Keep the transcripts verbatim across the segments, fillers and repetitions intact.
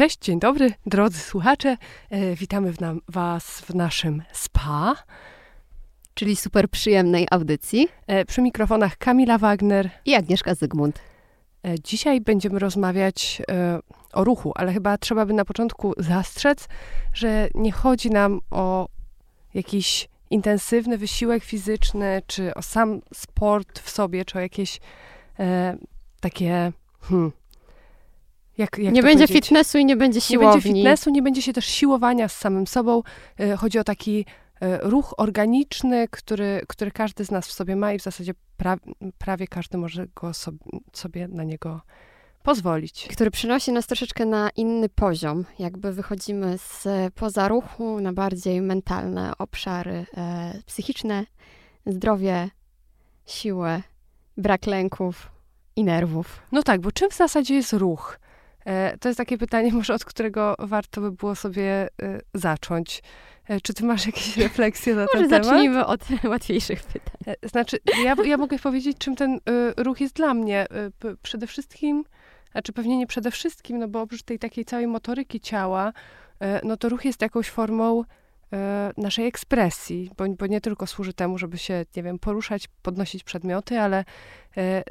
Cześć, dzień dobry, drodzy słuchacze. E, witamy w nam, Was w naszym spa. Czyli super przyjemnej audycji. E, przy mikrofonach Kamila Wagner i Agnieszka Zygmunt. E, dzisiaj będziemy rozmawiać e, o ruchu, ale chyba trzeba by na początku zastrzec, że nie chodzi nam o jakiś intensywny wysiłek fizyczny, czy o sam sport w sobie, czy o jakieś e, takie... Hmm, Jak, jak nie będzie powiedzieć? fitnessu i nie będzie siłowni. Nie będzie fitnessu, nie będzie się też siłowania z samym sobą. Chodzi o taki ruch organiczny, który, który każdy z nas w sobie ma i w zasadzie pra, prawie każdy może go sobie, sobie na niego pozwolić. Który przynosi nas troszeczkę na inny poziom. Jakby wychodzimy z poza ruchu na bardziej mentalne obszary e, psychiczne, zdrowie, siłę, brak lęków i nerwów. No tak, bo czym w zasadzie jest ruch? To jest takie pytanie, może od którego warto by było sobie zacząć. Czy ty masz jakieś refleksje na ten temat? Może zacznijmy od łatwiejszych pytań. Znaczy, ja, ja mogę powiedzieć, czym ten ruch jest dla mnie. Przede wszystkim, znaczy pewnie nie przede wszystkim, no bo oprócz tej takiej całej motoryki ciała, no to ruch jest jakąś formą naszej ekspresji, bo, bo nie tylko służy temu, żeby się, nie wiem, poruszać, podnosić przedmioty, ale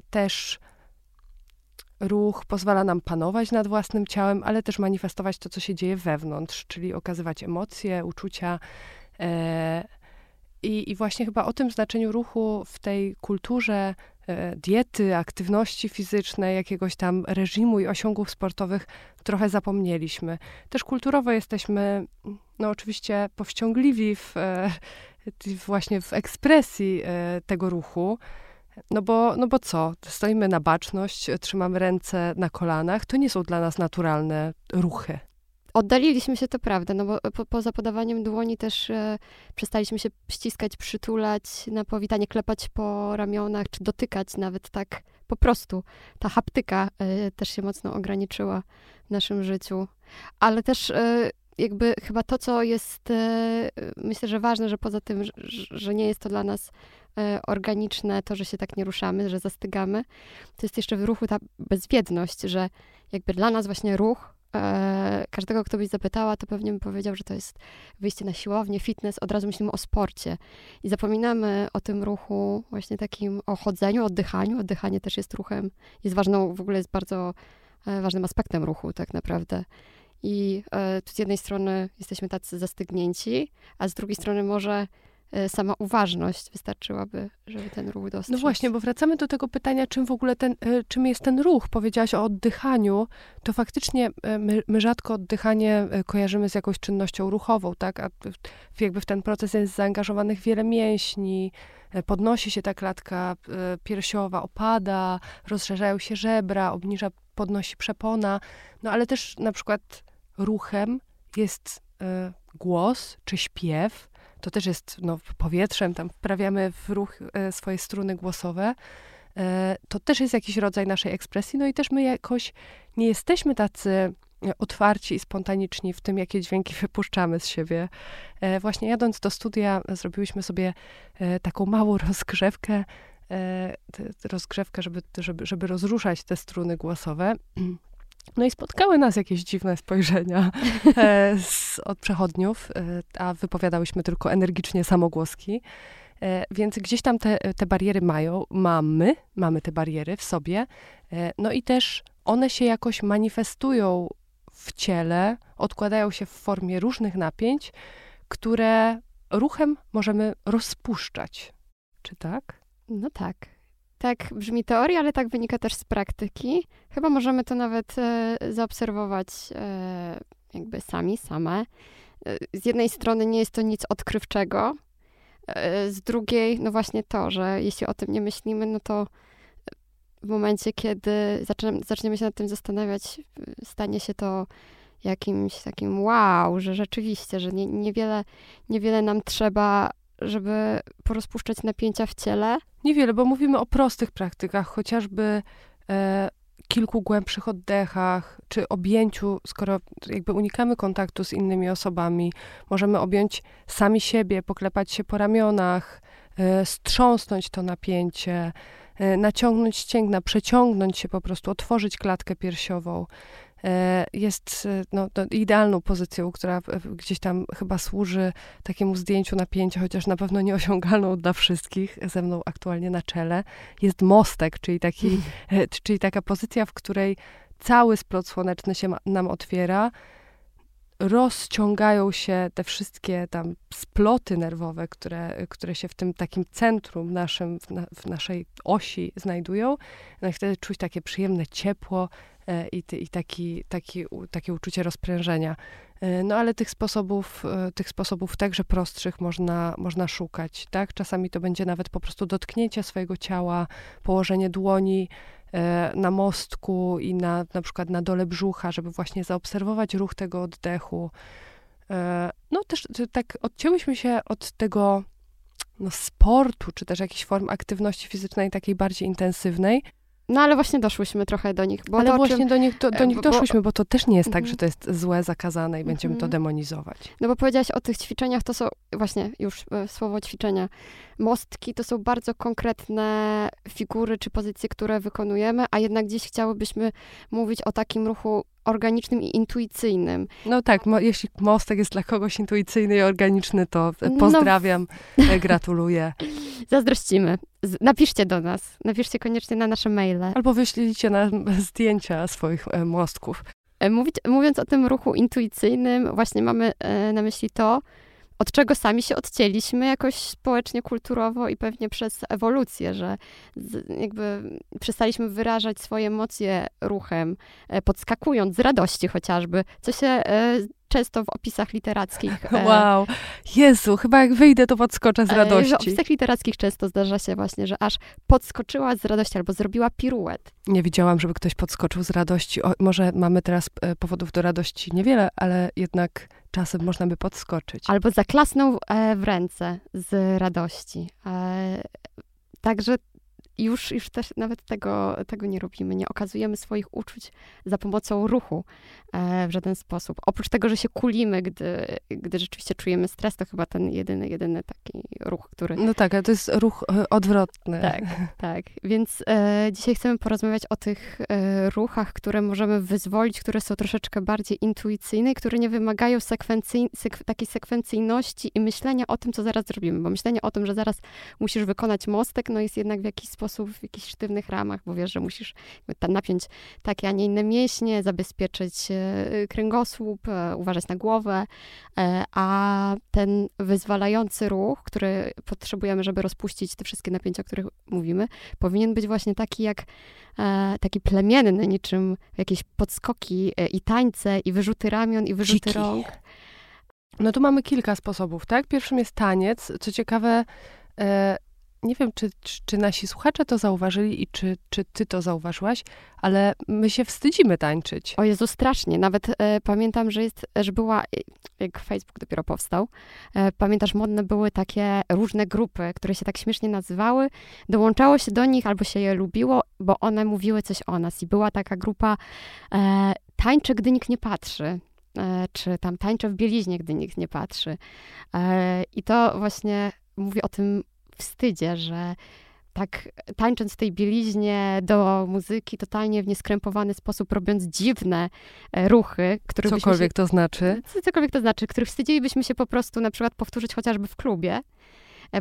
też... Ruch pozwala nam panować nad własnym ciałem, ale też manifestować to, co się dzieje wewnątrz, czyli okazywać emocje, uczucia. E, i, I właśnie chyba o tym znaczeniu ruchu w tej kulturze e, diety, aktywności fizycznej, jakiegoś tam reżimu i osiągów sportowych trochę zapomnieliśmy. Też kulturowo jesteśmy, no oczywiście, powściągliwi w, e, właśnie w ekspresji e, tego ruchu. No bo, no bo co? Stoimy na baczność, trzymamy ręce na kolanach. To nie są dla nas naturalne ruchy. Oddaliliśmy się, to prawda, no bo po, poza podawaniem dłoni też e, przestaliśmy się ściskać, przytulać, na powitanie klepać po ramionach, czy dotykać nawet tak po prostu. Ta haptyka e, też się mocno ograniczyła w naszym życiu. Ale też... E, jakby chyba to, co jest, myślę, że ważne, że poza tym, że nie jest to dla nas organiczne, to, że się tak nie ruszamy, że zastygamy, to jest jeszcze w ruchu ta bezwiedność, że jakby dla nas właśnie ruch, każdego, kto byś zapytała, to pewnie by powiedział, że to jest wyjście na siłownię, fitness, od razu myślimy o sporcie. I zapominamy o tym ruchu właśnie takim, o chodzeniu, oddychaniu. Oddychanie też jest ruchem, jest ważną, w ogóle jest bardzo ważnym aspektem ruchu tak naprawdę. I y, z jednej strony jesteśmy tacy zastygnięci, a z drugiej strony może y, sama uważność wystarczyłaby, żeby ten ruch dostrzec. No właśnie, bo wracamy do tego pytania, czym w ogóle ten, y, czym jest ten ruch. Powiedziałaś o oddychaniu, to faktycznie y, my, my rzadko oddychanie y, kojarzymy z jakąś czynnością ruchową, tak? A w, jakby w ten proces jest zaangażowanych wiele mięśni, y, podnosi się ta klatka y, piersiowa, opada, rozszerzają się żebra, obniża, podnosi przepona, no ale też na przykład ruchem jest y, głos czy śpiew. To też jest no, powietrzem, tam wprawiamy w ruch y, swoje struny głosowe. Y, to też jest jakiś rodzaj naszej ekspresji. No i też my jakoś nie jesteśmy tacy otwarci i spontaniczni w tym, jakie dźwięki wypuszczamy z siebie. Y, właśnie jadąc do studia zrobiłyśmy sobie y, taką małą rozgrzewkę, rozgrzewkę, żeby, żeby, żeby rozruszać te struny głosowe. No i spotkały nas jakieś dziwne spojrzenia z, od przechodniów, a wypowiadałyśmy tylko energicznie samogłoski. Więc gdzieś tam te, te bariery mają, mamy, mamy te bariery w sobie. No i też one się jakoś manifestują w ciele, odkładają się w formie różnych napięć, które ruchem możemy rozpuszczać. Czy tak? No tak. Tak brzmi teoria, ale tak wynika też z praktyki. Chyba możemy to nawet e, zaobserwować e, jakby sami, same. E, z jednej strony nie jest to nic odkrywczego, e, z drugiej no właśnie to, że jeśli o tym nie myślimy, no to w momencie, kiedy zaczynamy, zaczniemy się nad tym zastanawiać, stanie się to jakimś takim wow, że rzeczywiście, że nie, niewiele, niewiele nam trzeba, żeby porozpuszczać napięcia w ciele? Niewiele, bo mówimy o prostych praktykach, chociażby e, kilku głębszych oddechach, czy objęciu, skoro jakby unikamy kontaktu z innymi osobami, możemy objąć sami siebie, poklepać się po ramionach, e, strząsnąć to napięcie, e, naciągnąć ścięgna, przeciągnąć się po prostu, otworzyć klatkę piersiową. jest no, idealną pozycją, która gdzieś tam chyba służy takiemu zdjęciu napięcia, chociaż na pewno nieosiągalną dla wszystkich, ze mną aktualnie na czele. Jest mostek, czyli, taki, czyli taka pozycja, w której cały splot słoneczny się nam otwiera, rozciągają się te wszystkie tam sploty nerwowe, które, które się w tym takim centrum naszym, w, na, w naszej osi znajdują. No i wtedy czuć takie przyjemne ciepło e, i, i taki, taki, u, takie uczucie rozprężenia. E, no ale tych sposobów, e, tych sposobów także prostszych można, można szukać, tak? Czasami to będzie nawet po prostu dotknięcie swojego ciała, położenie dłoni na mostku i na, na przykład na dole brzucha, żeby właśnie zaobserwować ruch tego oddechu. No też tak odcięłyśmy się od tego no, sportu, czy też jakichś form aktywności fizycznej takiej bardziej intensywnej. No ale właśnie doszłyśmy trochę do nich. Bo ale właśnie czym, do nich, do, do nich bo, doszłyśmy, bo to też nie jest tak, mm. że to jest złe, zakazane i będziemy mm. to demonizować. No bo powiedziałaś o tych ćwiczeniach, to są właśnie już e, słowo ćwiczenia. Mostki to są bardzo konkretne figury czy pozycje, które wykonujemy, a jednak dziś chciałybyśmy mówić o takim ruchu organicznym i intuicyjnym. No tak, mo- jeśli mostek jest dla kogoś intuicyjny i organiczny, to pozdrawiam, no. gratuluję. Zazdrościmy. Z- napiszcie do nas. Napiszcie koniecznie na nasze maile. Albo wyślijcie nam zdjęcia swoich e, mostków. Mówić, mówiąc o tym ruchu intuicyjnym, właśnie mamy e, na myśli to, od czego sami się odcięliśmy jakoś społecznie, kulturowo i pewnie przez ewolucję, że jakby przestaliśmy wyrażać swoje emocje ruchem, podskakując z radości chociażby, co się często w opisach literackich... Wow! Jezu, chyba jak wyjdę, to podskoczę z radości. W opisach literackich często zdarza się właśnie, że aż podskoczyła z radości albo zrobiła piruet. Nie widziałam, żeby ktoś podskoczył z radości. O, może mamy teraz powodów do radości niewiele, ale jednak... Czasem można by podskoczyć. Albo zaklasnął e, w ręce z radości. E, także już, już też nawet tego, tego nie robimy. Nie okazujemy swoich uczuć za pomocą ruchu e, w żaden sposób. Oprócz tego, że się kulimy, gdy, gdy rzeczywiście czujemy stres, to chyba ten jedyny, jedyny taki ruch, który... No tak, ale to jest ruch odwrotny. Tak, tak. Więc e, dzisiaj chcemy porozmawiać o tych e, ruchach, które możemy wyzwolić, które są troszeczkę bardziej intuicyjne i które nie wymagają sekwencyj, sek, takiej sekwencyjności i myślenia o tym, co zaraz zrobimy. Bo myślenie o tym, że zaraz musisz wykonać mostek, no jest jednak w jakiś sposób w jakichś sztywnych ramach, bo wiesz, że musisz napiąć takie, a nie inne mięśnie, zabezpieczyć kręgosłup, uważać na głowę, a ten wyzwalający ruch, który potrzebujemy, żeby rozpuścić te wszystkie napięcia, o których mówimy, powinien być właśnie taki jak taki plemienny, niczym jakieś podskoki i tańce, i wyrzuty ramion, i wyrzuty Dziki. rąk. No tu mamy kilka sposobów, tak? Pierwszym jest taniec. Co ciekawe, nie wiem, czy, czy, czy nasi słuchacze to zauważyli i czy, czy ty to zauważyłaś, ale my się wstydzimy tańczyć. O Jezu, strasznie. Nawet e, pamiętam, że, jest, że była, jak Facebook dopiero powstał, e, pamiętasz, modne były takie różne grupy, które się tak śmiesznie nazywały. Dołączało się do nich albo się je lubiło, bo one mówiły coś o nas. I była taka grupa e, tańczy, gdy nikt nie patrzy. E, czy tam tańczę w bieliźnie, gdy nikt nie patrzy. E, I to właśnie mówię o tym wstydzie, że tak tańcząc w tej bieliźnie do muzyki, totalnie w nieskrępowany sposób, robiąc dziwne ruchy, których Cokolwiek się, to znaczy. Cokolwiek to znaczy, których wstydzilibyśmy się po prostu na przykład powtórzyć chociażby w klubie,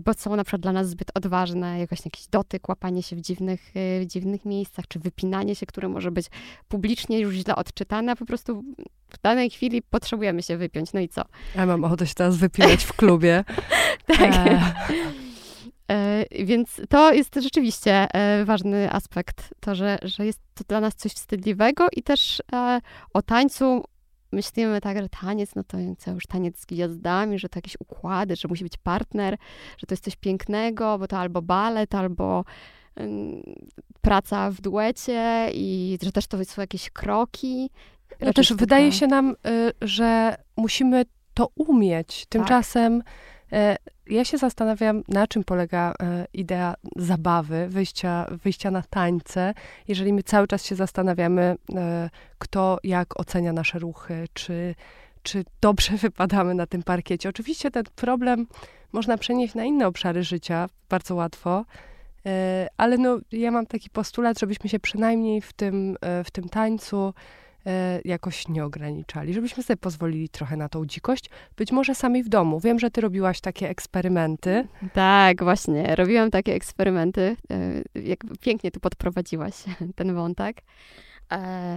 bo są na przykład dla nas zbyt odważne, jakoś jakiś dotyk, łapanie się w dziwnych, w dziwnych miejscach, czy wypinanie się, które może być publicznie już źle odczytane, a po prostu w danej chwili potrzebujemy się wypiąć. No i co? Ja mam ochotę się teraz wypinać w klubie. Tak. E. Więc to jest rzeczywiście ważny aspekt, to, że, że jest to dla nas coś wstydliwego i też o tańcu myślimy tak, że taniec, no to już taniec z gwiazdami, że to jakieś układy, że musi być partner, że to jest coś pięknego, bo to albo balet, albo praca w duecie i że też to są jakieś kroki. No też taka... wydaje się nam, że musimy to umieć, tymczasem tak. Ja się zastanawiam, na czym polega e, idea zabawy, wyjścia, wyjścia na tańce, jeżeli my cały czas się zastanawiamy, e, kto jak ocenia nasze ruchy, czy, czy dobrze wypadamy na tym parkiecie. Oczywiście ten problem można przenieść na inne obszary życia bardzo łatwo, e, ale no, ja mam taki postulat, żebyśmy się przynajmniej w tym, e, w tym tańcu jakoś nie ograniczali, żebyśmy sobie pozwolili trochę na tą dzikość, być może sami w domu. Wiem, że ty robiłaś takie eksperymenty. Tak, właśnie, robiłam takie eksperymenty. Jak pięknie tu podprowadziłaś ten wątek.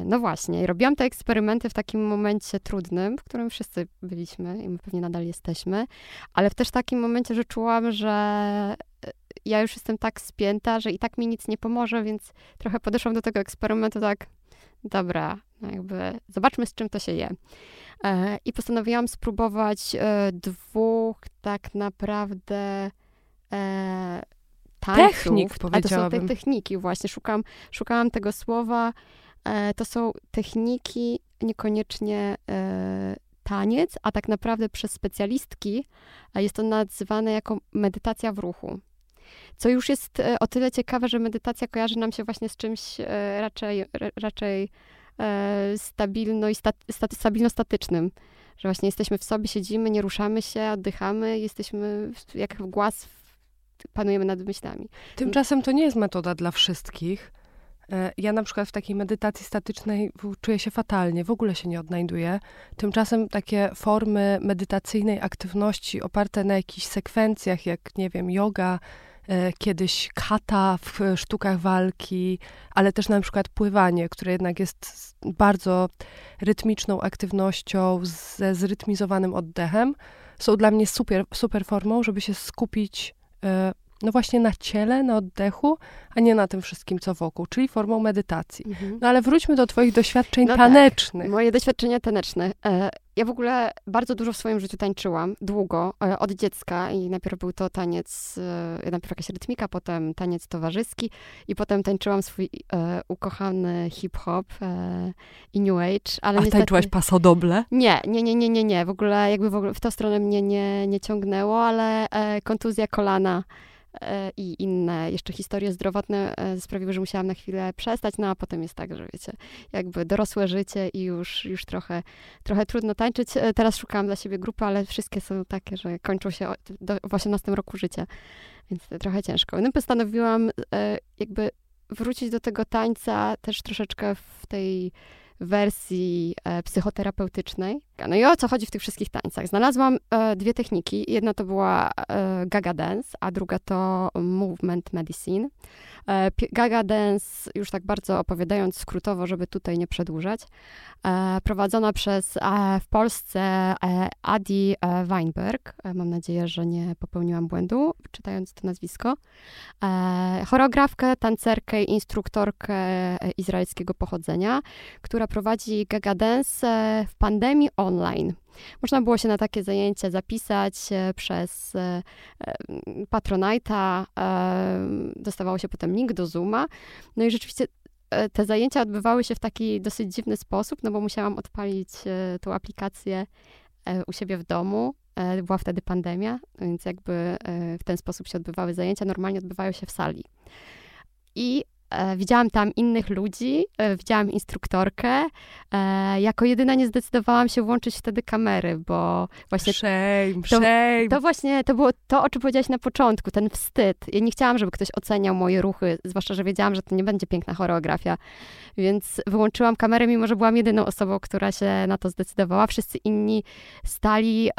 No właśnie, robiłam te eksperymenty w takim momencie trudnym, w którym wszyscy byliśmy i my pewnie nadal jesteśmy, ale w też takim momencie, że czułam, że ja już jestem tak spięta, że i tak mi nic nie pomoże, więc trochę podeszłam do tego eksperymentu tak, dobra, jakby zobaczmy, z czym to się je. I postanowiłam spróbować dwóch tak naprawdę tańców. Technik, powiedziałabym. A to są te techniki właśnie, szukam, szukałam tego słowa. To są techniki, niekoniecznie taniec, a tak naprawdę przez specjalistki jest to nazywane jako medytacja w ruchu. Co już jest o tyle ciekawe, że medytacja kojarzy nam się właśnie z czymś raczej, raczej stabilno i staty, stabilno-statycznym. Że właśnie jesteśmy w sobie, siedzimy, nie ruszamy się, oddychamy, jesteśmy jak w głaz, panujemy nad myślami. Tymczasem to nie jest metoda dla wszystkich. Ja na przykład w takiej medytacji statycznej czuję się fatalnie, w ogóle się nie odnajduję. Tymczasem takie formy medytacyjnej aktywności oparte na jakichś sekwencjach, jak nie wiem, yoga, kiedyś kata w sztukach walki, ale też na przykład pływanie, które jednak jest bardzo rytmiczną aktywnością ze zrytmizowanym oddechem, są dla mnie super, super formą, żeby się skupić no właśnie na ciele, na oddechu, a nie na tym wszystkim, co wokół, czyli formą medytacji. Mhm. No ale wróćmy do twoich doświadczeń no tanecznych. Tak. Moje doświadczenia taneczne. Ja w ogóle bardzo dużo w swoim życiu tańczyłam, długo, od dziecka i najpierw był to taniec, najpierw jakaś rytmika, potem taniec towarzyski i potem tańczyłam swój e, ukochany hip-hop e, i new age. Ale a niestety tańczyłaś pasodoble? Nie, nie, nie, nie, nie, nie, w ogóle jakby w, ogóle w tą stronę mnie nie, nie ciągnęło, ale e, kontuzja kolana i inne jeszcze historie zdrowotne sprawiły, że musiałam na chwilę przestać, no a potem jest tak, że wiecie, jakby dorosłe życie i już, już trochę, trochę trudno tańczyć. Teraz szukałam dla siebie grupy, ale wszystkie są takie, że kończą się w osiemnastym roku życia, więc trochę ciężko. No postanowiłam jakby wrócić do tego tańca też troszeczkę w tej wersji e, psychoterapeutycznej. No i o co chodzi w tych wszystkich tańcach? Znalazłam e, dwie techniki. Jedna to była e, Gaga Dance, a druga to Movement Medicine. E, Gaga Dance, już tak bardzo opowiadając skrótowo, żeby tutaj nie przedłużać, e, prowadzona przez e, w Polsce e, Adi Weinberg. E, mam nadzieję, że nie popełniłam błędu, czytając to nazwisko. E, choreografkę, tancerkę i instruktorkę izraelskiego pochodzenia, która prowadzi Gaga Dance w pandemii online. Można było się na takie zajęcie zapisać przez Patronite'a. Dostawało się potem link do Zooma. No i rzeczywiście te zajęcia odbywały się w taki dosyć dziwny sposób, no bo musiałam odpalić tą aplikację u siebie w domu. Była wtedy pandemia, więc jakby w ten sposób się odbywały zajęcia. Normalnie odbywały się w sali. I widziałam tam innych ludzi, widziałam instruktorkę. Jako jedyna nie zdecydowałam się włączyć wtedy kamery, bo właśnie shame, to, shame. to właśnie to było to, o czym powiedziałaś na początku, ten wstyd. Ja nie chciałam, żeby ktoś oceniał moje ruchy, zwłaszcza, że wiedziałam, że to nie będzie piękna choreografia. Więc wyłączyłam kamerę, mimo że byłam jedyną osobą, która się na to zdecydowała. Wszyscy inni stali.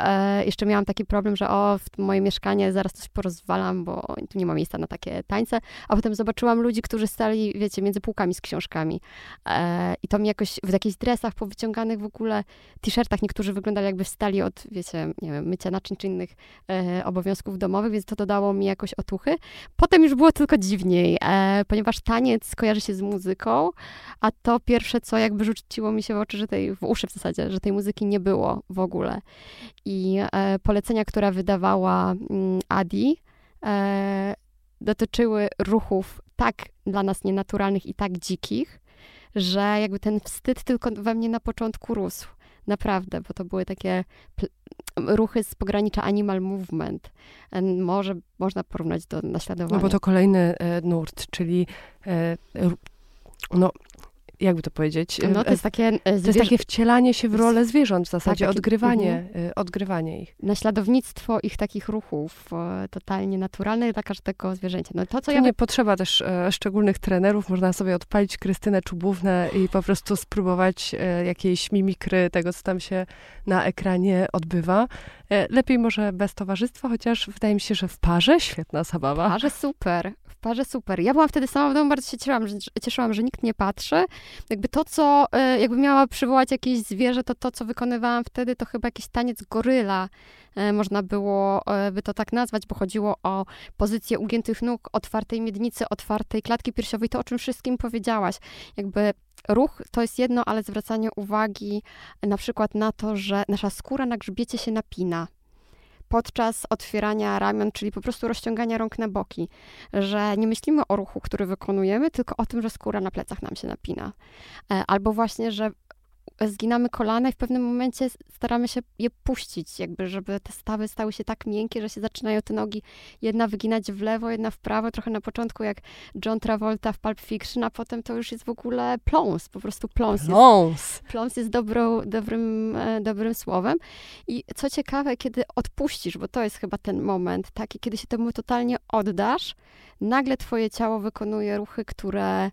Jeszcze miałam taki problem, że o, w moje mieszkanie zaraz coś porozwalam, bo tu nie ma miejsca na takie tańce. A potem zobaczyłam ludzi, którzy stali, wiecie, między półkami z książkami. E, I to mi jakoś w jakichś dresach powyciąganych w ogóle, t-shirtach, niektórzy wyglądali jakby wstali od, wiecie, nie wiem, mycia naczyń czy innych e, obowiązków domowych, więc to dodało mi jakoś otuchy. Potem już było tylko dziwniej, e, ponieważ taniec kojarzy się z muzyką, a to pierwsze, co jakby rzuciło mi się w oczy, że tej, w uszy w zasadzie, że tej muzyki nie było w ogóle. I e, polecenia, które wydawała mm, Adi, e, dotyczyły ruchów tak dla nas nienaturalnych i tak dzikich, że jakby ten wstyd tylko we mnie na początku rósł. Naprawdę, bo to były takie ruchy z pogranicza animal movement. Może można porównać do naśladowania. No bo to kolejny e, nurt, czyli e, no, jakby to powiedzieć? No, to jest takie... Zwierz... To jest takie wcielanie się w rolę zwierząt w zasadzie, tak, odgrywanie, mm. odgrywanie ich. Naśladownictwo ich takich ruchów, totalnie naturalne dla każdego zwierzęcia. No, to, co to ja... Nie potrzeba też e, szczególnych trenerów, można sobie odpalić Krystynę Czubównę i po prostu spróbować e, jakiejś mimikry tego, co tam się na ekranie odbywa. E, lepiej może bez towarzystwa, chociaż wydaje mi się, że w parze świetna zabawa. W parze super. Parze super. Ja byłam wtedy sama w domu, bardzo się cieszyłam, że, cieszyłam, że nikt nie patrzy. Jakby to, co, jakby miała przywołać jakieś zwierzę, to to, co wykonywałam wtedy, to chyba jakiś taniec goryla. Można było by to tak nazwać, bo chodziło o pozycję ugiętych nóg, otwartej miednicy, otwartej klatki piersiowej, to o czym wszystkim powiedziałaś. Jakby ruch to jest jedno, ale zwracanie uwagi na przykład na to, że nasza skóra na grzbiecie się napina podczas otwierania ramion, czyli po prostu rozciągania rąk na boki, że nie myślimy o ruchu, który wykonujemy, tylko o tym, że skóra na plecach nam się napina. Albo właśnie, że zginamy kolana i w pewnym momencie staramy się je puścić, jakby, żeby te stawy stały się tak miękkie, że się zaczynają te nogi jedna wyginać w lewo, jedna w prawo, trochę na początku jak John Travolta w Pulp Fiction, a potem to już jest w ogóle pląs, po prostu pląs. Pląs jest, pląs jest dobrą, dobrym, dobrym słowem. I co ciekawe, kiedy odpuścisz, bo to jest chyba ten moment taki, kiedy się temu totalnie oddasz, nagle twoje ciało wykonuje ruchy, które...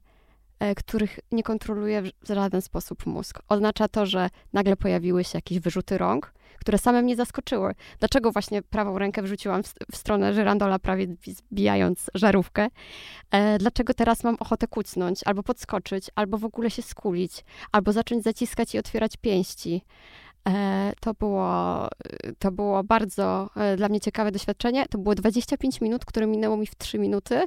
których nie kontroluje w żaden sposób mózg. Oznacza to, że nagle pojawiły się jakieś wyrzuty rąk, które same mnie zaskoczyły. Dlaczego właśnie prawą rękę wrzuciłam w, w stronę żyrandola, prawie zbijając żarówkę? E, dlaczego teraz mam ochotę kucnąć, albo podskoczyć, albo w ogóle się skulić, albo zacząć zaciskać i otwierać pięści? E, to było, to było bardzo e, dla mnie ciekawe doświadczenie. To było dwadzieścia pięć minut, które minęło mi w trzy minuty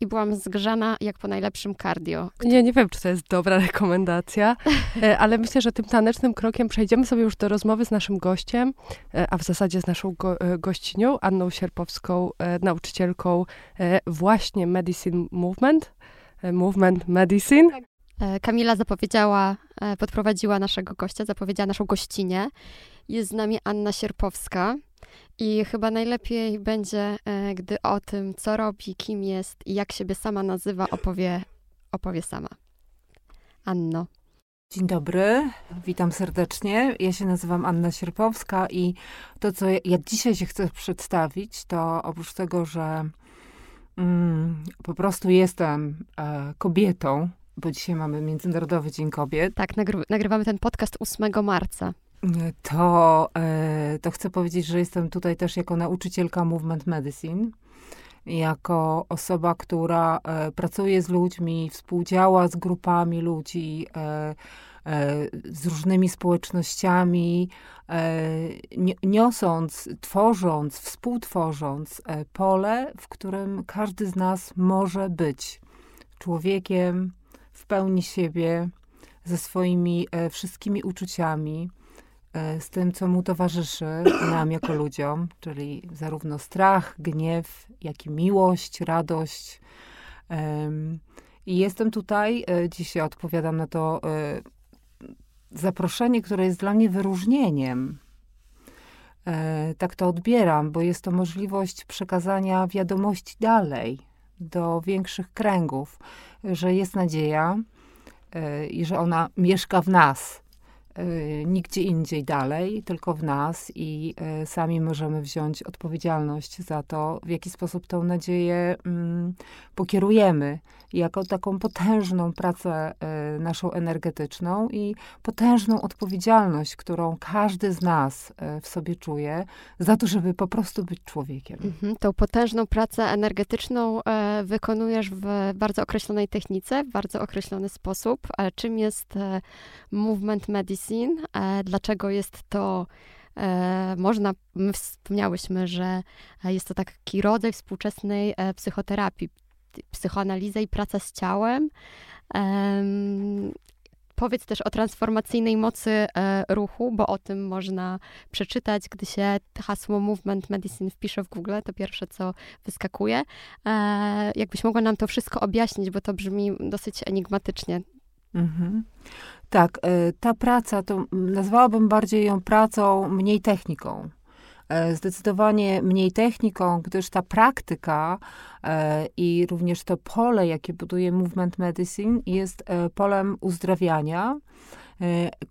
i byłam zgrzana jak po najlepszym cardio. Który... Ja nie wiem, czy to jest dobra rekomendacja, e, ale myślę, że tym tanecznym krokiem przejdziemy sobie już do rozmowy z naszym gościem, e, a w zasadzie z naszą go, gościnią, Anną Sierpowską, e, nauczycielką e, właśnie Medicine Movement, e, Movement Medicine. Tak. Kamila zapowiedziała, podprowadziła naszego gościa, zapowiedziała naszą gościnę. Jest z nami Anna Sierpowska i chyba najlepiej będzie, gdy o tym, co robi, kim jest i jak siebie sama nazywa, opowie, opowie sama. Anno. Dzień dobry, witam serdecznie. Ja się nazywam Anna Sierpowska i to, co ja, ja dzisiaj się chcę przedstawić, to oprócz tego, że mm, po prostu jestem e, kobietą, bo dzisiaj mamy Międzynarodowy Dzień Kobiet. Tak, nagry- nagrywamy ten podcast ósmego marca. To, to chcę powiedzieć, że jestem tutaj też jako nauczycielka Movement Medicine, jako osoba, która pracuje z ludźmi, współdziała z grupami ludzi, z różnymi społecznościami, niosąc, tworząc, współtworząc pole, w którym każdy z nas może być człowiekiem, w pełni siebie, ze swoimi e, wszystkimi uczuciami, e, z tym, co mu towarzyszy, nam jako ludziom, czyli zarówno strach, gniew, jak i miłość, radość. E, I jestem tutaj, e, dzisiaj odpowiadam na to e, zaproszenie, które jest dla mnie wyróżnieniem. E, tak to odbieram, bo jest to możliwość przekazania wiadomości dalej, do większych kręgów, że jest nadzieja yy, i że ona mieszka w nas, yy, nigdzie indziej dalej, tylko w nas i yy, sami możemy wziąć odpowiedzialność za to, w jaki sposób tę nadzieję yy, pokierujemy, jako taką potężną pracę yy, naszą energetyczną i potężną odpowiedzialność, którą każdy z nas yy, w sobie czuje, za to, żeby po prostu być człowiekiem. Mhm, tą potężną pracę energetyczną yy, wykonujesz w bardzo określonej technice, w bardzo określony sposób. Ale czym jest yy, Movement Medicine? Yy, dlaczego jest to... Można, my wspomniałyśmy, że jest to taki rodzaj współczesnej psychoterapii, psychoanaliza i praca z ciałem. Um, powiedz też o transformacyjnej mocy ruchu, bo o tym można przeczytać, gdy się hasło Movement Medicine wpisze w Google, to pierwsze, co wyskakuje. E, jakbyś mogła nam to wszystko objaśnić, bo to brzmi dosyć enigmatycznie. Mhm. Tak, ta praca, to nazwałabym bardziej ją pracą, mniej techniką. zdecydowanie mniej techniką, gdyż ta praktyka i również to pole, jakie buduje Movement Medicine, jest polem uzdrawiania,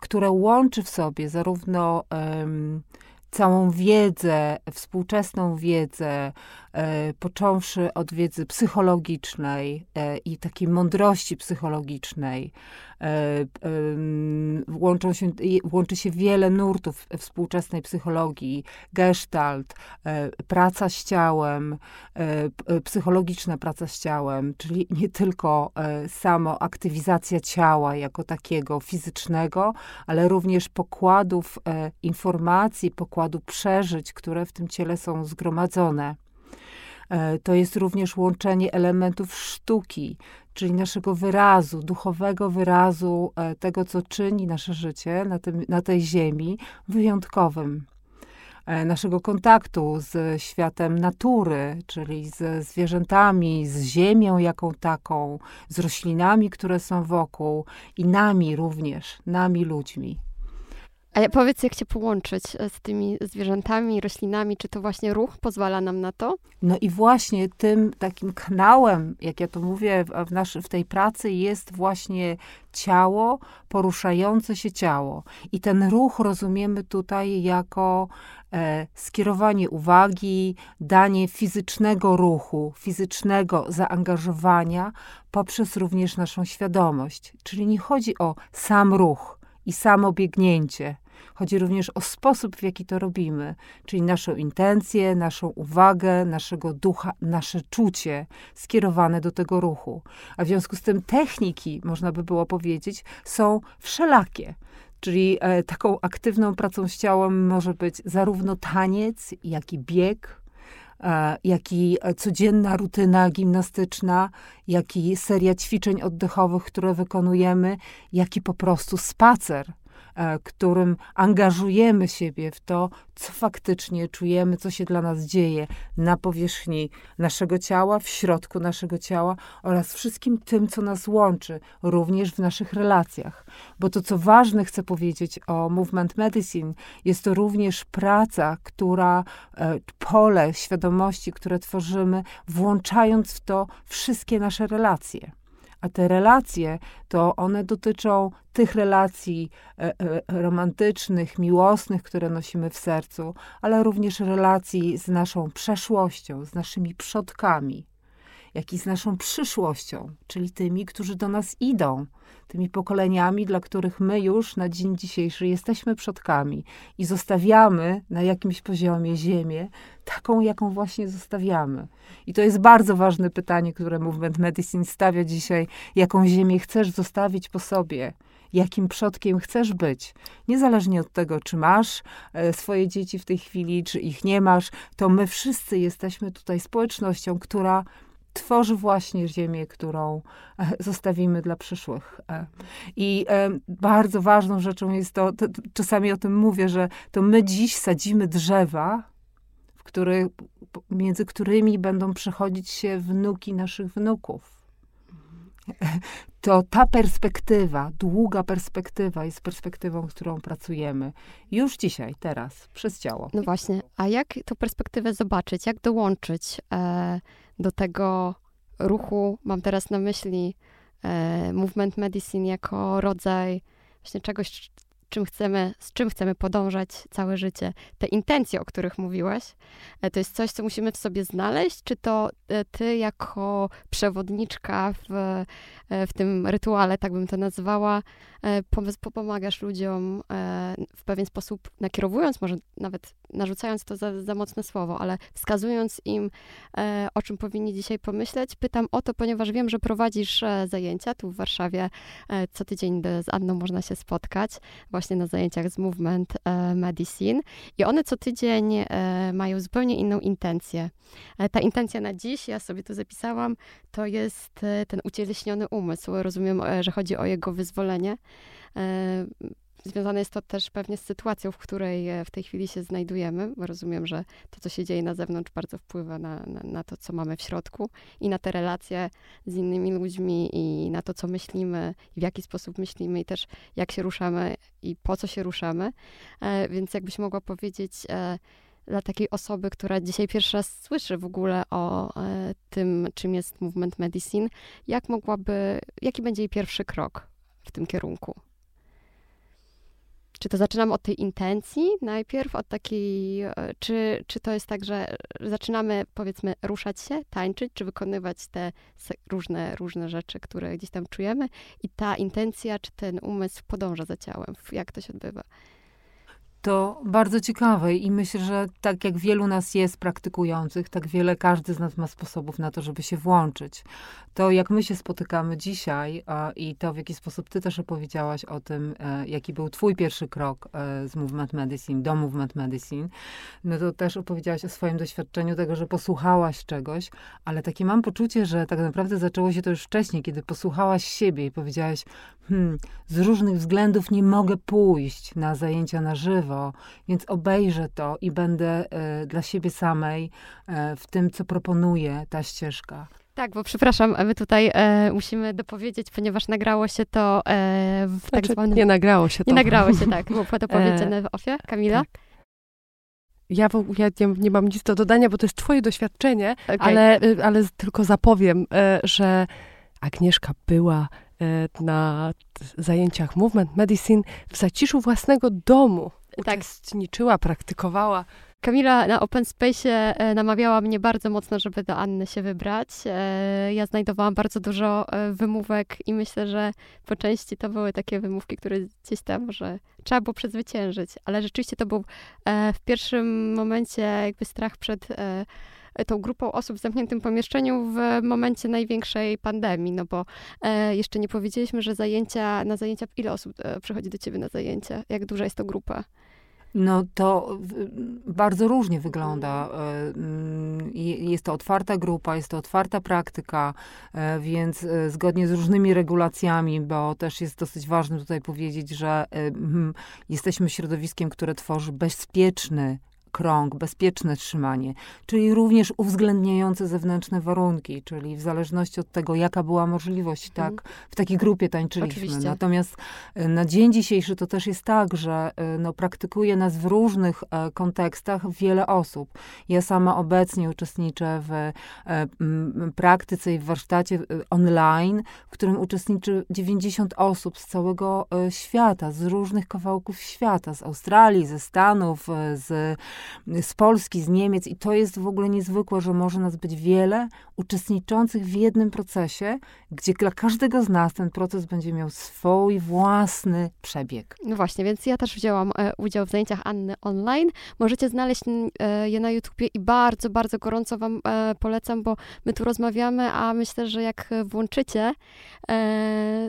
które łączy w sobie zarówno całą wiedzę, współczesną wiedzę, począwszy od wiedzy psychologicznej i takiej mądrości psychologicznej. Łączą się, łączy się wiele nurtów współczesnej psychologii, gestalt, praca z ciałem, psychologiczna praca z ciałem, czyli nie tylko samo aktywizacja ciała jako takiego fizycznego, ale również pokładów informacji, pokładu przeżyć, które w tym ciele są zgromadzone. To jest również łączenie elementów sztuki, czyli naszego wyrazu, duchowego wyrazu tego, co czyni nasze życie na, tym, na tej ziemi wyjątkowym. Naszego kontaktu z światem natury, czyli ze zwierzętami, z ziemią jaką taką, z roślinami, które są wokół i nami również, nami ludźmi. Ale powiedz, jak się połączyć z tymi zwierzętami, roślinami? Czy to właśnie ruch pozwala nam na to? No i właśnie tym takim kanałem, jak ja to mówię w, naszy, w tej pracy, jest właśnie ciało, poruszające się ciało. I ten ruch rozumiemy tutaj jako e, skierowanie uwagi, danie fizycznego ruchu, fizycznego zaangażowania poprzez również naszą świadomość. Czyli nie chodzi o sam ruch i samo biegnięcie. Chodzi również o sposób, w jaki to robimy, czyli naszą intencję, naszą uwagę, naszego ducha, nasze czucie skierowane do tego ruchu. A w związku z tym techniki, można by było powiedzieć, są wszelakie. Czyli e, taką aktywną pracą z ciałem może być zarówno taniec, jak i bieg, e, jak i codzienna rutyna gimnastyczna, jak i seria ćwiczeń oddechowych, które wykonujemy, jak i po prostu spacer, którym angażujemy siebie w to, co faktycznie czujemy, co się dla nas dzieje na powierzchni naszego ciała, w środku naszego ciała oraz wszystkim tym, co nas łączy, również w naszych relacjach. Bo to, co ważne, chcę powiedzieć o Movement Medicine, jest to również praca, która, pole świadomości, które tworzymy, włączając w to wszystkie nasze relacje. A te relacje, to one dotyczą tych relacji e, e, romantycznych, miłosnych, które nosimy w sercu, ale również relacji z naszą przeszłością, z naszymi przodkami, jak i z naszą przyszłością, czyli tymi, którzy do nas idą, tymi pokoleniami, dla których my już na dzień dzisiejszy jesteśmy przodkami i zostawiamy na jakimś poziomie ziemię taką, jaką właśnie zostawiamy. I to jest bardzo ważne pytanie, które Movement Medicine stawia dzisiaj. Jaką ziemię chcesz zostawić po sobie? Jakim przodkiem chcesz być? Niezależnie od tego, czy masz swoje dzieci w tej chwili, czy ich nie masz, to my wszyscy jesteśmy tutaj społecznością, która tworzy właśnie ziemię, którą zostawimy dla przyszłych. I bardzo ważną rzeczą jest to, to, czasami o tym mówię, że to my dziś sadzimy drzewa, w których, między którymi będą przechodzić się wnuki naszych wnuków. To ta perspektywa, długa perspektywa jest perspektywą, z którą pracujemy już dzisiaj, teraz, przez ciało. No właśnie, a jak tę perspektywę zobaczyć, jak dołączyć e- do tego ruchu, mam teraz na myśli e, Movement Medicine jako rodzaj właśnie czegoś, czym chcemy, z czym chcemy podążać całe życie. Te intencje, o których mówiłaś, e, to jest coś, co musimy w sobie znaleźć? Czy to e, ty jako przewodniczka w, e, w tym rytuale, tak bym to nazwała, e, pomagasz ludziom e, w pewien sposób nakierowując, może nawet narzucając to za, za mocne słowo, ale wskazując im, e, o czym powinni dzisiaj pomyśleć. Pytam o to, ponieważ wiem, że prowadzisz e, zajęcia tu w Warszawie. E, co tydzień z Anną można się spotkać właśnie na zajęciach z Movement e, Medicine. I one co tydzień e, mają zupełnie inną intencję. E, ta intencja na dziś, ja sobie tu zapisałam, to jest e, ten ucieleśniony umysł. Rozumiem, e, że chodzi o jego wyzwolenie. E, Związane jest to też pewnie z sytuacją, w której w tej chwili się znajdujemy, bo rozumiem, że to, co się dzieje na zewnątrz, bardzo wpływa na, na, na to, co mamy w środku i na te relacje z innymi ludźmi i na to, co myślimy, i w jaki sposób myślimy i też jak się ruszamy i po co się ruszamy. E, więc jakbyś mogła powiedzieć, e, dla takiej osoby, która dzisiaj pierwszy raz słyszy w ogóle o tym, czym jest Movement Medicine, jak mogłaby, jaki będzie jej pierwszy krok w tym kierunku? Czy to zaczynamy od tej intencji najpierw, od takiej, czy, czy to jest tak, że zaczynamy, powiedzmy, ruszać się, tańczyć, czy wykonywać te różne, różne rzeczy, które gdzieś tam czujemy i ta intencja, czy ten umysł podąża za ciałem, jak to się odbywa? To bardzo ciekawe i myślę, że tak jak wielu nas jest praktykujących, tak wiele każdy z nas ma sposobów na to, żeby się włączyć. To jak my się spotykamy dzisiaj i to w jaki sposób ty też opowiedziałaś o tym, jaki był twój pierwszy krok z Movement Medicine do Movement Medicine, no to też opowiedziałaś o swoim doświadczeniu tego, że posłuchałaś czegoś, ale takie mam poczucie, że tak naprawdę zaczęło się to już wcześniej, kiedy posłuchałaś siebie i powiedziałaś, hmm, z różnych względów nie mogę pójść na zajęcia na żywo, więc obejrzę to i będę y, dla siebie samej y, w tym, co proponuje ta ścieżka. Tak, bo przepraszam, my tutaj e, musimy dopowiedzieć, ponieważ nagrało się to e, w znaczy, tak zwanym... Nie nagrało się to. Nie nagrało się, tak, było to powiedziane w ofie. Kamila? Tak. Ja, w ogóle, ja nie, nie mam nic do dodania, bo to jest twoje doświadczenie, okay. ale, ale tylko zapowiem, e, że Agnieszka była e, na zajęciach Movement Medicine w zaciszu własnego domu. Uczestniczyła, tak. Praktykowała. Kamila na Open Space namawiała mnie bardzo mocno, żeby do Anny się wybrać. Ja znajdowałam bardzo dużo wymówek i myślę, że po części to były takie wymówki, które gdzieś tam może trzeba było przezwyciężyć. Ale rzeczywiście to był w pierwszym momencie jakby strach przed tą grupą osób w zamkniętym pomieszczeniu w momencie największej pandemii, no bo e, jeszcze nie powiedzieliśmy, że zajęcia, na zajęcia, ile osób e, przychodzi do ciebie na zajęcia? Jak duża jest to grupa? No to bardzo różnie wygląda. Jest to otwarta grupa, jest to otwarta praktyka, więc zgodnie z różnymi regulacjami, bo też jest dosyć ważne tutaj powiedzieć, że jesteśmy środowiskiem, które tworzy bezpieczny krąg, bezpieczne trzymanie, czyli również uwzględniające zewnętrzne warunki, czyli w zależności od tego, jaka była możliwość, tak, w takiej grupie tańczyliśmy. Oczywiście. Natomiast na dzień dzisiejszy to też jest tak, że no, praktykuje nas w różnych e, kontekstach wiele osób. Ja sama obecnie uczestniczę w e, m, praktyce i w warsztacie e, online, w którym uczestniczy dziewięćdziesiąt osób z całego e, świata, z różnych kawałków świata, z Australii, ze Stanów, e, z z Polski, z Niemiec i to jest w ogóle niezwykłe, że może nas być wiele uczestniczących w jednym procesie, gdzie dla każdego z nas ten proces będzie miał swój własny przebieg. No właśnie, więc ja też wzięłam udział w zajęciach Anny online. Możecie znaleźć je na YouTubie i bardzo, bardzo gorąco wam polecam, bo my tu rozmawiamy, a myślę, że jak włączycie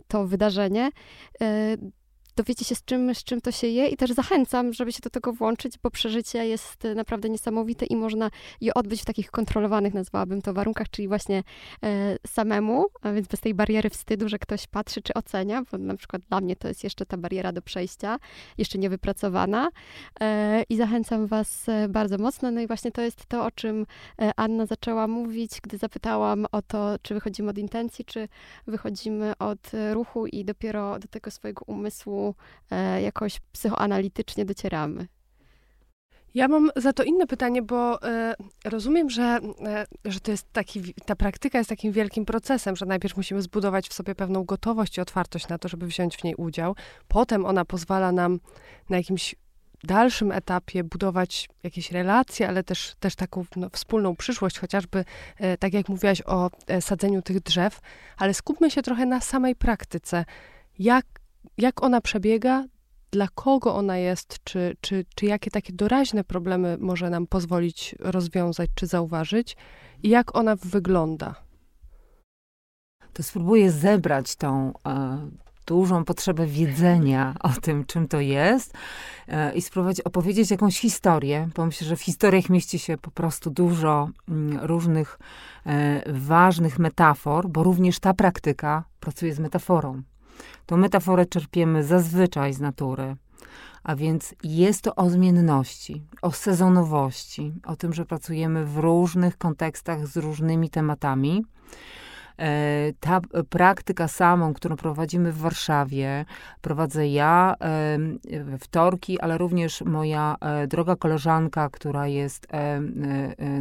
to wydarzenie, dowiecie się, z czym, z czym to się je i też zachęcam, żeby się do tego włączyć, bo przeżycie jest naprawdę niesamowite i można je odbyć w takich kontrolowanych, nazwałabym to, warunkach, czyli właśnie e, samemu, a więc bez tej bariery wstydu, że ktoś patrzy czy ocenia, bo na przykład dla mnie to jest jeszcze ta bariera do przejścia, jeszcze niewypracowana e, i zachęcam was bardzo mocno. No i właśnie to jest to, o czym Anna zaczęła mówić, gdy zapytałam o to, czy wychodzimy od intencji, czy wychodzimy od ruchu i dopiero do tego swojego umysłu jakoś psychoanalitycznie docieramy. Ja mam za to inne pytanie, bo e, rozumiem, że, e, że to jest taki, ta praktyka jest takim wielkim procesem, że najpierw musimy zbudować w sobie pewną gotowość i otwartość na to, żeby wziąć w niej udział. Potem ona pozwala nam na jakimś dalszym etapie budować jakieś relacje, ale też, też taką no, wspólną przyszłość, chociażby e, tak jak mówiłaś o e, sadzeniu tych drzew. Ale skupmy się trochę na samej praktyce. Jak Jak ona przebiega, dla kogo ona jest, czy, czy, czy jakie takie doraźne problemy może nam pozwolić rozwiązać, czy zauważyć i jak ona wygląda? To spróbuję zebrać tą e, dużą potrzebę wiedzenia o tym, czym to jest e, i spróbować opowiedzieć jakąś historię, bo myślę, że w historiach mieści się po prostu dużo m, różnych e, ważnych metafor, bo również ta praktyka pracuje z metaforą. Tą metaforę czerpiemy zazwyczaj z natury, a więc jest to o zmienności, o sezonowości, o tym, że pracujemy w różnych kontekstach z różnymi tematami. Ta praktyka samą, którą prowadzimy w Warszawie, prowadzę ja we wtorki, ale również moja droga koleżanka, która jest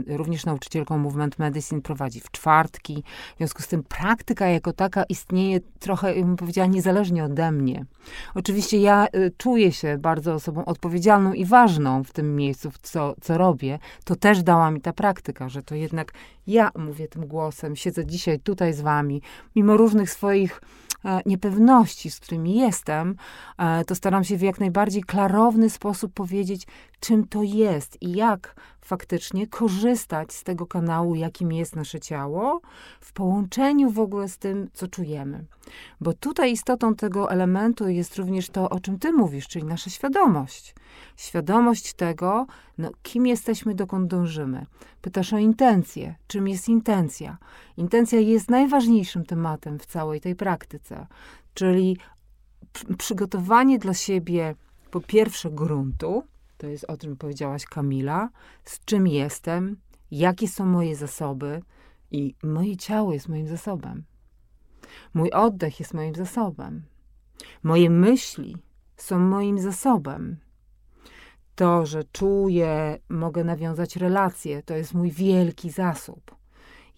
również nauczycielką Movement Medicine, prowadzi w czwartki. W związku z tym praktyka jako taka istnieje trochę, bym powiedziała, niezależnie ode mnie. Oczywiście ja czuję się bardzo osobą odpowiedzialną i ważną w tym miejscu, co, co robię. To też dała mi ta praktyka, że to jednak ja mówię tym głosem, siedzę dzisiaj tutaj z wami, mimo różnych swoich e, niepewności, z którymi jestem, e, to staram się w jak najbardziej klarowny sposób powiedzieć, czym to jest i jak faktycznie korzystać z tego kanału, jakim jest nasze ciało, w połączeniu w ogóle z tym, co czujemy. Bo tutaj istotą tego elementu jest również to, o czym ty mówisz, czyli nasza świadomość. Świadomość tego, no, kim jesteśmy, dokąd dążymy. Pytasz o intencję. Czym jest intencja? Intencja jest najważniejszym tematem w całej tej praktyce, czyli p- przygotowanie dla siebie, po pierwsze, gruntu, to jest o czym powiedziałaś, Kamila, z czym jestem, jakie są moje zasoby i moje ciało jest moim zasobem. Mój oddech jest moim zasobem. Moje myśli są moim zasobem. To, że czuję, mogę nawiązać relacje, to jest mój wielki zasób.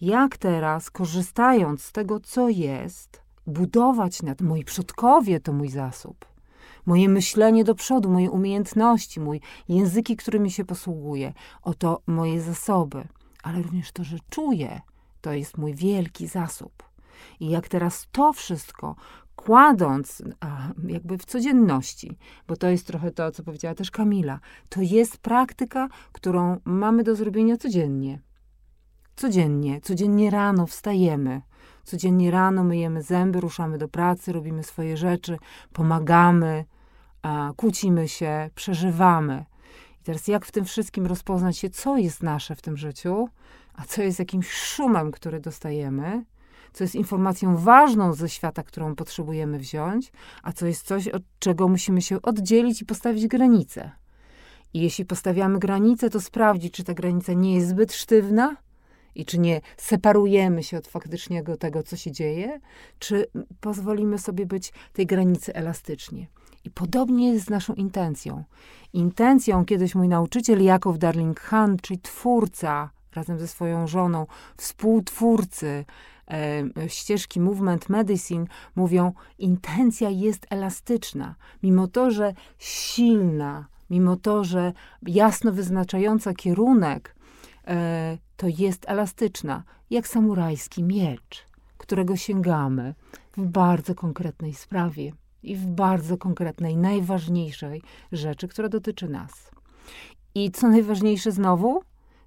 Jak teraz, korzystając z tego, co jest, budować nad... Moi przodkowie to mój zasób. Moje myślenie do przodu, moje umiejętności, mój języki, którymi się posługuję. Oto moje zasoby. Ale również to, że czuję, to jest mój wielki zasób. I jak teraz to wszystko kładąc jakby w codzienności, bo to jest trochę to, co powiedziała też Kamila, to jest praktyka, którą mamy do zrobienia codziennie. Codziennie, codziennie rano wstajemy, codziennie rano myjemy zęby, ruszamy do pracy, robimy swoje rzeczy, pomagamy, kłócimy się, przeżywamy. I teraz jak w tym wszystkim rozpoznać się, co jest nasze w tym życiu, a co jest jakimś szumem, który dostajemy, co jest informacją ważną ze świata, którą potrzebujemy wziąć, a co jest coś, od czego musimy się oddzielić i postawić granicę. I jeśli postawiamy granicę, to sprawdzić, czy ta granica nie jest zbyt sztywna i czy nie separujemy się od faktycznego tego, co się dzieje, czy pozwolimy sobie być tej granicy elastycznie. I podobnie jest z naszą intencją. Intencją kiedyś mój nauczyciel Jacob Darling Hunt, czyli twórca, razem ze swoją żoną, współtwórcy e, ścieżki Movement Medicine, mówią, intencja jest elastyczna. Mimo to, że silna, mimo to, że jasno wyznaczająca kierunek, e, to jest elastyczna, jak samurajski miecz, którego sięgamy w bardzo konkretnej sprawie i w bardzo konkretnej, najważniejszej rzeczy, która dotyczy nas. I co najważniejsze znowu?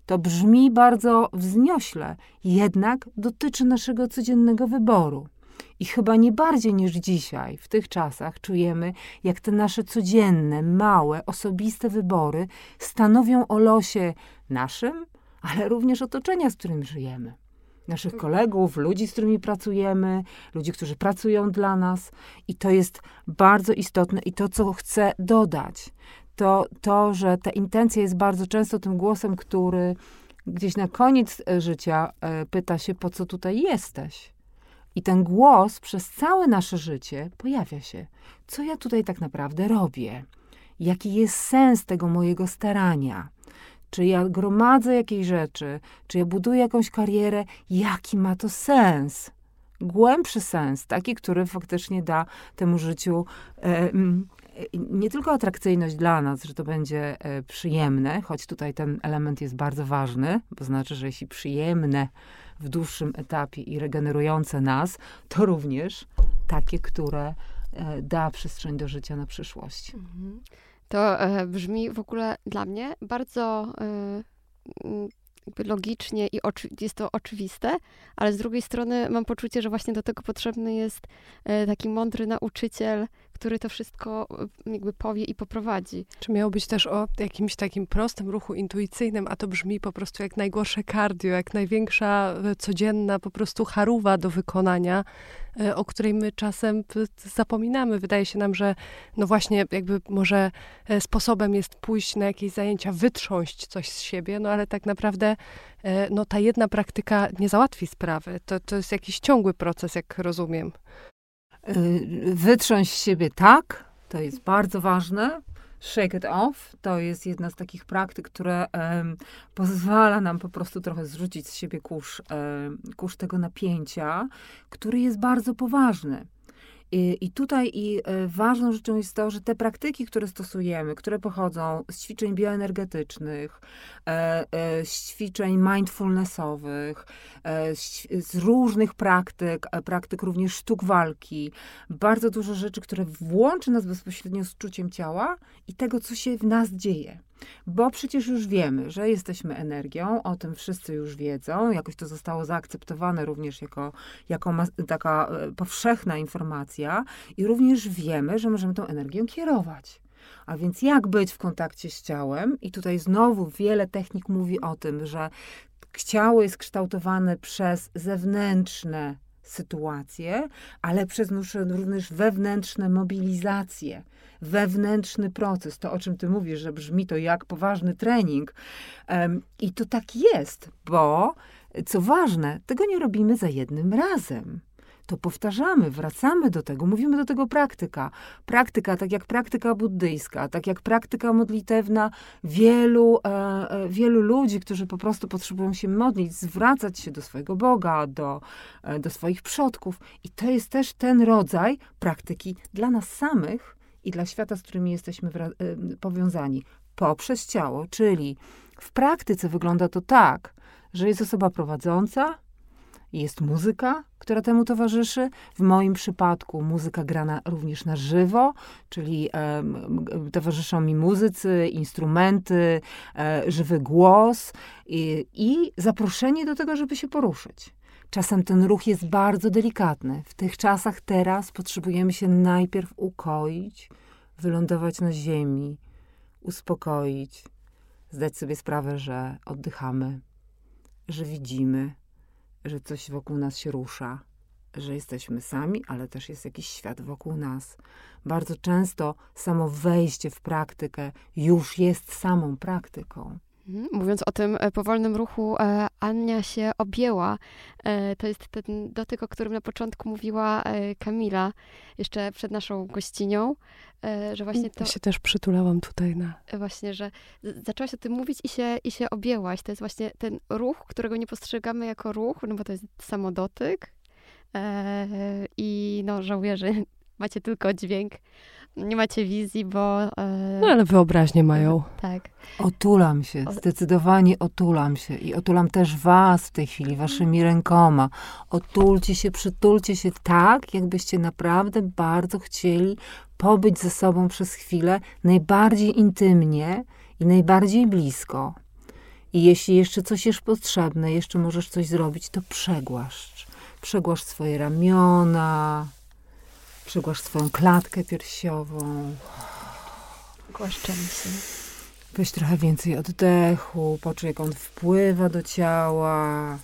To brzmi bardzo wzniośle, jednak dotyczy naszego codziennego wyboru. I chyba nie bardziej niż dzisiaj, w tych czasach, czujemy, jak te nasze codzienne, małe, osobiste wybory stanowią o losie naszym, ale również otoczenia, z którym żyjemy. Naszych kolegów, ludzi, z którymi pracujemy, ludzi, którzy pracują dla nas. I to jest bardzo istotne i to, co chcę dodać. To, to, że ta intencja jest bardzo często tym głosem, który gdzieś na koniec życia pyta się, po co tutaj jesteś. I ten głos przez całe nasze życie pojawia się. Co ja tutaj tak naprawdę robię? Jaki jest sens tego mojego starania? Czy ja gromadzę jakieś rzeczy? Czy ja buduję jakąś karierę? Jaki ma to sens? Głębszy sens, taki, który faktycznie da temu życiu... E, nie tylko atrakcyjność dla nas, że to będzie przyjemne, choć tutaj ten element jest bardzo ważny, bo znaczy, że jeśli przyjemne w dłuższym etapie i regenerujące nas, to również takie, które da przestrzeń do życia na przyszłość. To brzmi w ogóle dla mnie bardzo jakby logicznie i oczy- jest to oczywiste, ale z drugiej strony mam poczucie, że właśnie do tego potrzebny jest taki mądry nauczyciel, który to wszystko jakby powie i poprowadzi. Czy miało być też o jakimś takim prostym ruchu intuicyjnym, a to brzmi po prostu jak najgorsze cardio, jak największa codzienna po prostu charówa do wykonania, o której my czasem zapominamy. Wydaje się nam, że no właśnie jakby może sposobem jest pójść na jakieś zajęcia, wytrząść coś z siebie, no ale tak naprawdę no ta jedna praktyka nie załatwi sprawy. To, to jest jakiś ciągły proces, jak rozumiem. Wytrząść z siebie, tak, to jest bardzo ważne. Shake it off, to jest jedna z takich praktyk, które um, pozwala nam po prostu trochę zrzucić z siebie kurz, um, kurz tego napięcia, który jest bardzo poważny. I, i tutaj i ważną rzeczą jest to, że te praktyki, które stosujemy, które pochodzą z ćwiczeń bioenergetycznych, z ćwiczeń mindfulnessowych, z różnych praktyk, praktyk również sztuk walki, bardzo dużo rzeczy, które włączy nas bezpośrednio z czuciem ciała i tego, co się w nas dzieje. Bo przecież już wiemy, że jesteśmy energią, o tym wszyscy już wiedzą, jakoś to zostało zaakceptowane również jako, jako mas- taka powszechna informacja i również wiemy, że możemy tą energią kierować. A więc jak być w kontakcie z ciałem? I tutaj znowu wiele technik mówi o tym, że ciało jest kształtowane przez zewnętrzne sytuacje, ale przez również wewnętrzne mobilizacje, wewnętrzny proces. To, o czym ty mówisz, że brzmi to jak poważny trening. Um, i to tak jest, bo, co ważne, tego nie robimy za jednym razem. To powtarzamy, wracamy do tego, mówimy do tego praktyka. Praktyka, tak jak praktyka buddyjska, tak jak praktyka modlitewna wielu, e, wielu ludzi, którzy po prostu potrzebują się modlić, zwracać się do swojego Boga, do, e, do swoich przodków. I to jest też ten rodzaj praktyki dla nas samych i dla świata, z którymi jesteśmy wra- e, powiązani poprzez ciało. Czyli w praktyce wygląda to tak, że jest osoba prowadząca, jest muzyka, która temu towarzyszy. W moim przypadku muzyka grana również na żywo, czyli e, towarzyszą mi muzycy, instrumenty, e, żywy głos i, i zaproszenie do tego, żeby się poruszyć. Czasem ten ruch jest bardzo delikatny. W tych czasach teraz potrzebujemy się najpierw ukoić, wylądować na ziemi, uspokoić, zdać sobie sprawę, że oddychamy, że widzimy, że coś wokół nas się rusza, że jesteśmy sami, ale też jest jakiś świat wokół nas. Bardzo często samo wejście w praktykę już jest samą praktyką. Mówiąc o tym powolnym ruchu, Ania się objęła. To jest ten dotyk, o którym na początku mówiła Kamila, jeszcze przed naszą gościnią, że właśnie to... Ja się też przytulałam tutaj na... Właśnie, że zaczęłaś o tym mówić i się, i się objęłaś. To jest właśnie ten ruch, którego nie postrzegamy jako ruch, no bo to jest samodotyk i no żałuję, że macie tylko dźwięk. Nie macie wizji, bo... Yy... No ale wyobraźnie mają. Tak. Otulam się, zdecydowanie otulam się i otulam też was w tej chwili, waszymi rękoma. Otulcie się, przytulcie się tak, jakbyście naprawdę bardzo chcieli pobyć ze sobą przez chwilę najbardziej intymnie i najbardziej blisko. I jeśli jeszcze coś jest potrzebne, jeszcze możesz coś zrobić, to przegłaszcz. Przegłasz swoje ramiona... Przygłasz swoją klatkę piersiową. Głaszczemy się. Weź trochę więcej oddechu. Poczuj, jak on wpływa do ciała.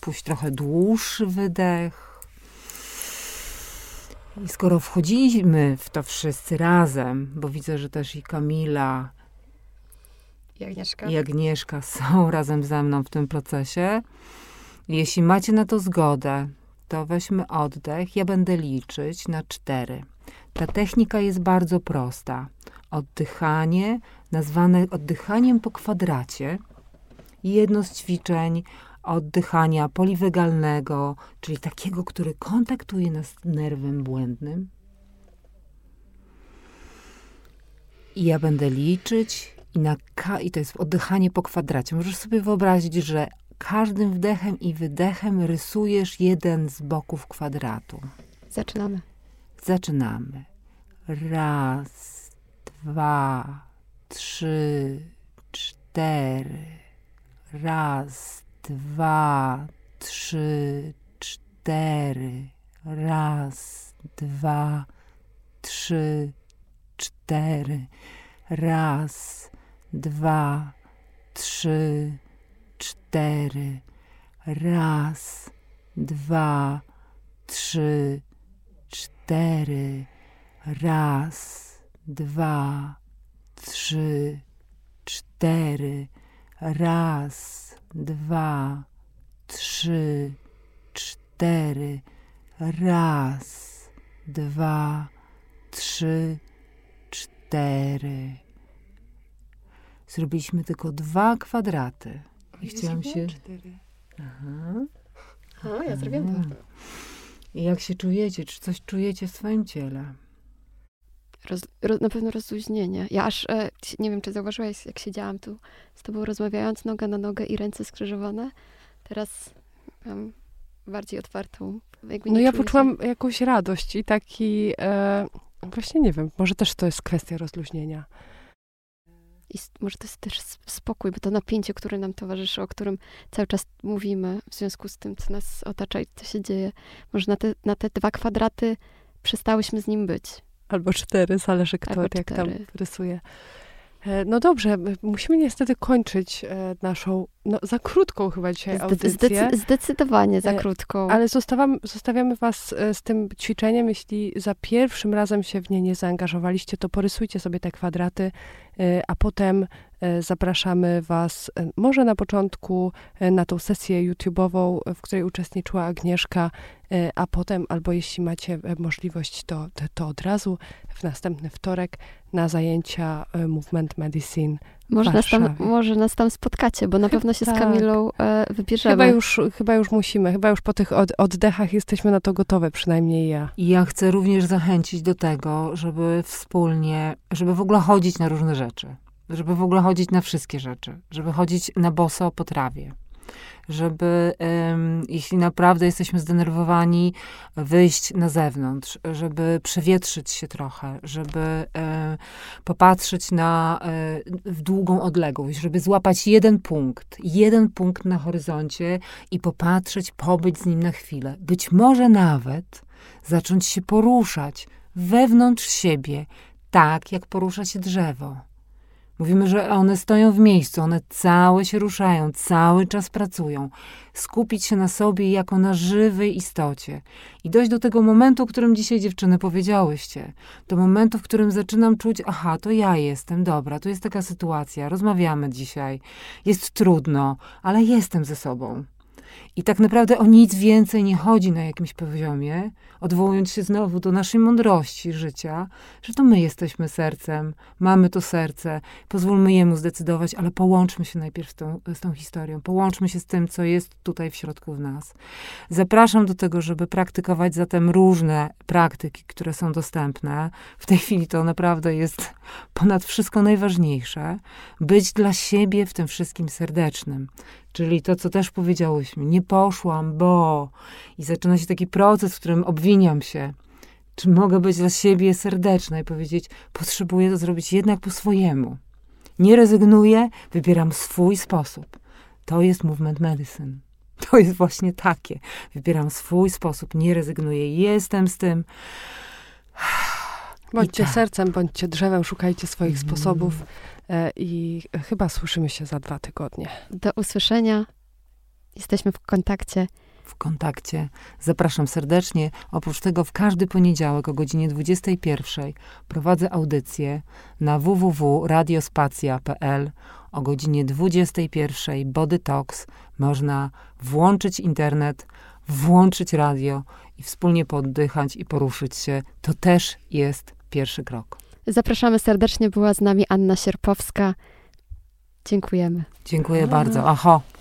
Puść trochę dłuższy wydech. I skoro wchodzimy w to wszyscy razem, bo widzę, że też i Kamila i Agnieszka, i Agnieszka są razem ze mną w tym procesie. Jeśli macie na to zgodę, to weźmy oddech. Ja będę liczyć na cztery. Ta technika jest bardzo prosta. Oddychanie, nazwane oddychaniem po kwadracie. Jedno z ćwiczeń oddychania poliwegalnego, czyli takiego, który kontaktuje nas z nerwem błędnym. I ja będę liczyć i, na ka- i to jest oddychanie po kwadracie. Możesz sobie wyobrazić, że każdym wdechem i wydechem rysujesz jeden z boków kwadratu. Zaczynamy. Zaczynamy. Raz, dwa, trzy, cztery. Raz, dwa, trzy, cztery. Raz, dwa, trzy, cztery. Raz, dwa, trzy, cztery. Raz, dwa, trzy, cztery. Raz, dwa, trzy, cztery. Raz, dwa, trzy, cztery. Raz, dwa, trzy, cztery. Zrobiliśmy tylko dwa kwadraty. I chciałam się... Cztery. Aha. A, ja zrobiłam dwa. I jak się czujecie? Czy coś czujecie w swoim ciele? Roz, roz, na pewno rozluźnienie. Ja aż, e, nie wiem, czy zauważyłaś, jak siedziałam tu z tobą rozmawiając, noga na nogę i ręce skrzyżowane. Teraz mam bardziej otwartą. Jakby no ja poczułam się... jakąś radość i taki, e, właśnie nie wiem, może też to jest kwestia rozluźnienia. I może to jest też spokój, bo to napięcie, które nam towarzyszy, o którym cały czas mówimy w związku z tym, co nas otacza i co się dzieje. Może na te, na te dwa kwadraty przestałyśmy z nim być. Albo cztery, zależy kto, Albo jak cztery. Tam rysuje. No dobrze, musimy niestety kończyć naszą, no za krótką chyba dzisiaj audycję. Zdecy- zdecydowanie za krótką. Ale zostawiam, zostawiamy was z tym ćwiczeniem. Jeśli za pierwszym razem się w nie nie zaangażowaliście, to porysujcie sobie te kwadraty, a potem zapraszamy was może na początku na tą sesję YouTube'ową, w której uczestniczyła Agnieszka, a potem, albo jeśli macie możliwość, to, to od razu w następny wtorek na zajęcia Movement Medicine może nas, tam, może nas tam spotkacie, bo na pewno się tak. z Kamilą e, wybierzemy. Chyba już, chyba już musimy, chyba już po tych od, oddechach jesteśmy na to gotowe, przynajmniej ja. I ja chcę również zachęcić do tego, żeby wspólnie, żeby w ogóle chodzić na różne rzeczy. Żeby w ogóle chodzić na wszystkie rzeczy. Żeby chodzić na boso po trawie. Żeby, um, jeśli naprawdę jesteśmy zdenerwowani, wyjść na zewnątrz, żeby przewietrzyć się trochę, żeby um, popatrzeć na um, w długą odległość, żeby złapać jeden punkt, jeden punkt na horyzoncie i popatrzeć, pobyć z nim na chwilę. Być może nawet zacząć się poruszać wewnątrz siebie, tak jak porusza się drzewo. Mówimy, że one stoją w miejscu, one całe się ruszają, cały czas pracują. Skupić się na sobie jako na żywej istocie. I dojść do tego momentu, o którym dzisiaj dziewczyny powiedziałyście. Do momentu, w którym zaczynam czuć, aha, to ja jestem, dobra, to jest taka sytuacja, rozmawiamy dzisiaj, jest trudno, ale jestem ze sobą. I tak naprawdę o nic więcej nie chodzi na jakimś poziomie, odwołując się znowu do naszej mądrości życia, że to my jesteśmy sercem, mamy to serce, pozwólmy jemu zdecydować, ale połączmy się najpierw z tą, z tą historią, połączmy się z tym, co jest tutaj w środku w nas. Zapraszam do tego, żeby praktykować zatem różne praktyki, które są dostępne. W tej chwili to naprawdę jest ponad wszystko najważniejsze. Być dla siebie w tym wszystkim serdecznym. Czyli to, co też powiedziałyśmy, nie poszłam, bo... I zaczyna się taki proces, w którym obwiniam się. Czy mogę być dla siebie serdeczna i powiedzieć, potrzebuję to zrobić jednak po swojemu. Nie rezygnuję, wybieram swój sposób. To jest Movement Medicine. To jest właśnie takie. Wybieram swój sposób, nie rezygnuję, jestem z tym. Bądźcie sercem, bądźcie drzewem, szukajcie swoich mm. sposobów. I chyba słyszymy się za dwa tygodnie. Do usłyszenia. Jesteśmy w kontakcie. W kontakcie. Zapraszam serdecznie. Oprócz tego w każdy poniedziałek o godzinie dwudziestej pierwszej prowadzę audycję na w w w kropka radiospacja kropka p l. O godzinie dwudziestej pierwszej Body Talks. Można włączyć internet, włączyć radio i wspólnie poddychać i poruszyć się. To też jest pierwszy krok. Zapraszamy serdecznie. Była z nami Anna Sierpowska. Dziękujemy. Dziękuję bardzo. Aho.